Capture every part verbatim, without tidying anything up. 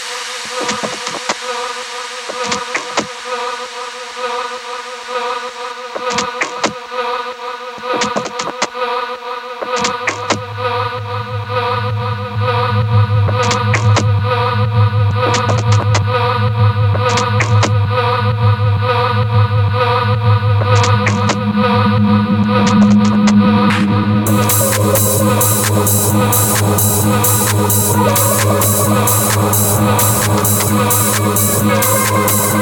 We'll be right back.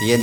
The end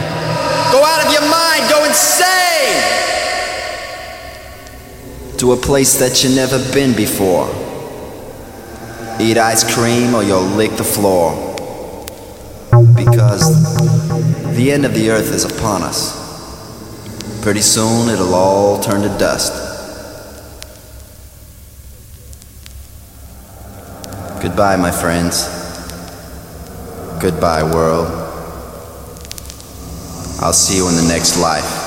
Go out of your mind, go insane! To a place that you've never been before. Eat ice cream or you'll lick the floor. Because the end of the earth is upon us. Pretty soon it'll all turn to dust. Goodbye, my friends. Goodbye, world. I'll see you in the next life.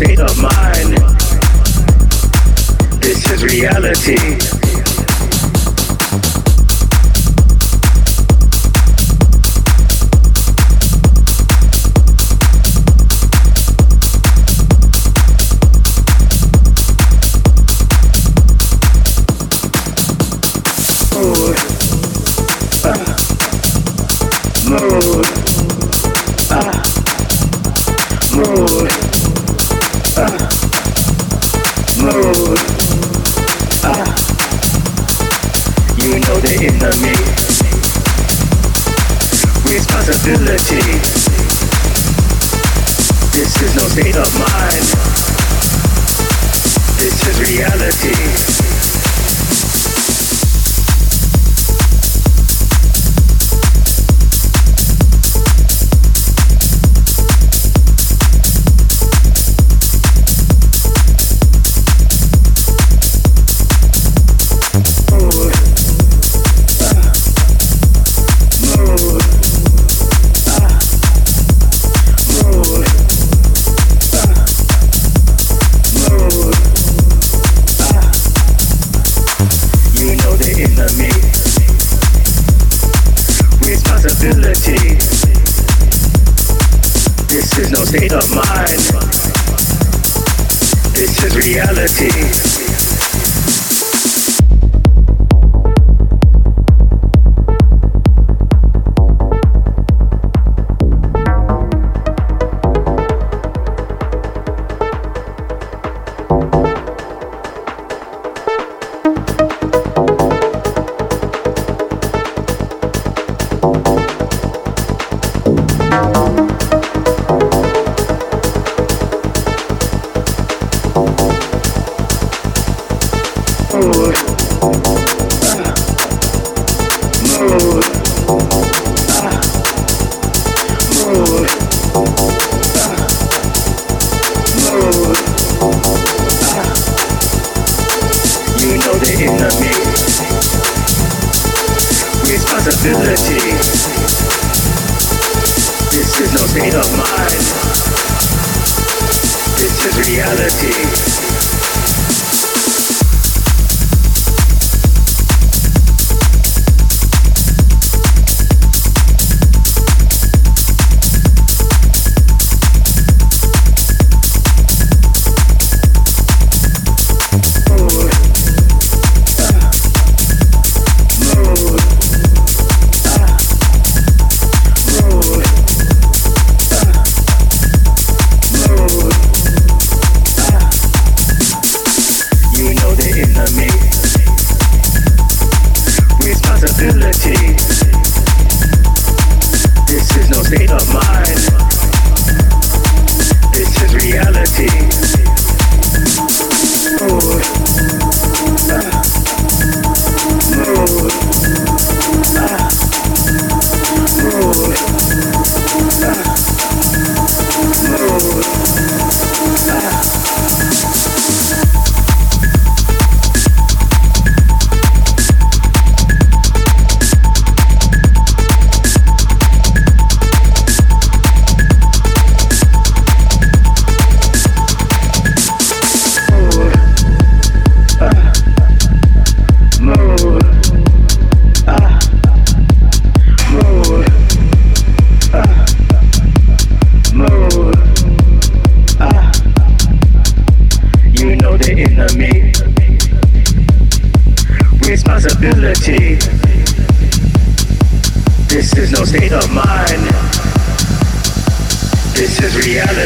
state of mind. This is reality. Mood, ah, mood, ah, mood, ah, mood, ah. You know the enemy. Responsibility. This is no state of mind. This is reality. This is no state of mind. This is reality. Responsibility. This is no state of mind. This is reality. Responsibility. This is no state of mind. This is reality.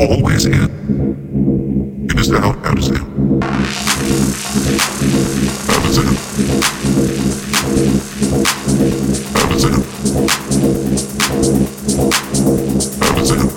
always in. It is out, out is in. Out is in. Out is in. Out is in.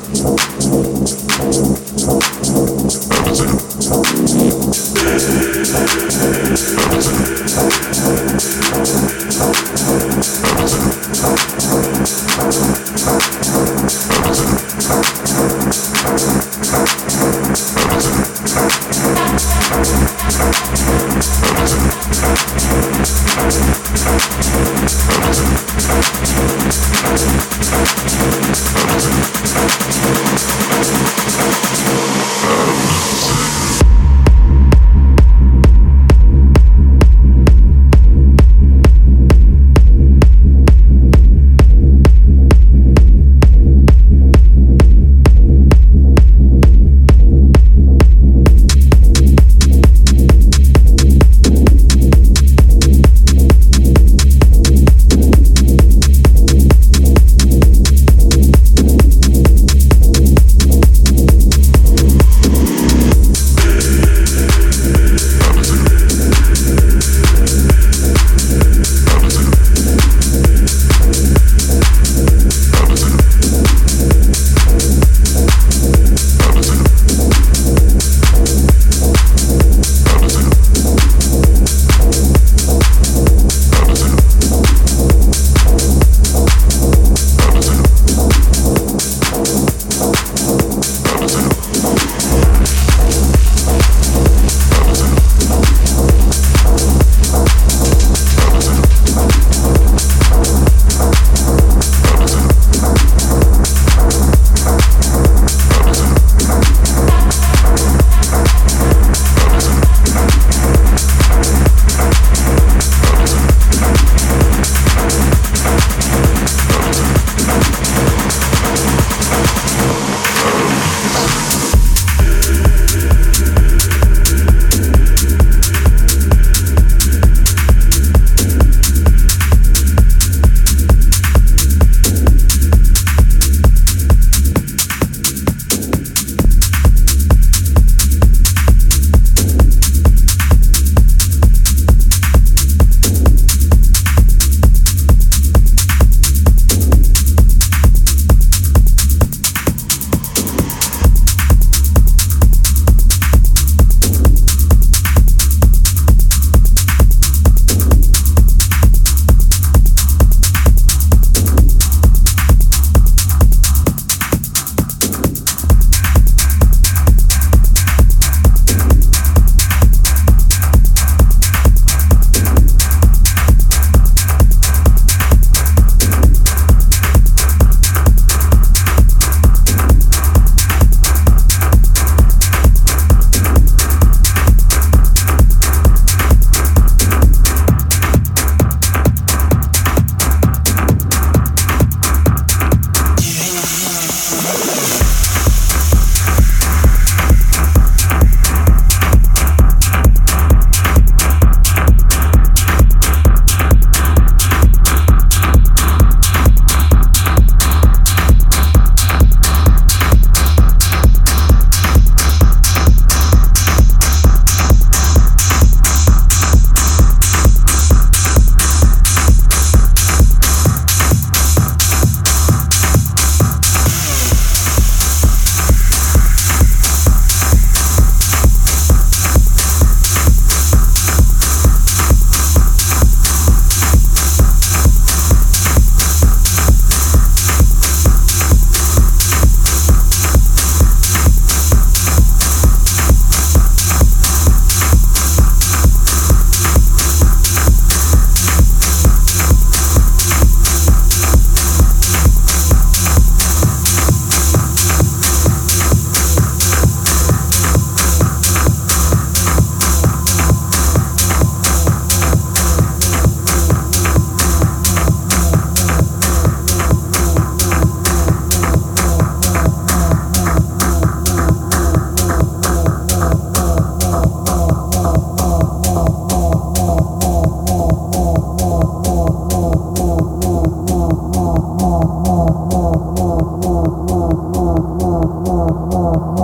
Oh,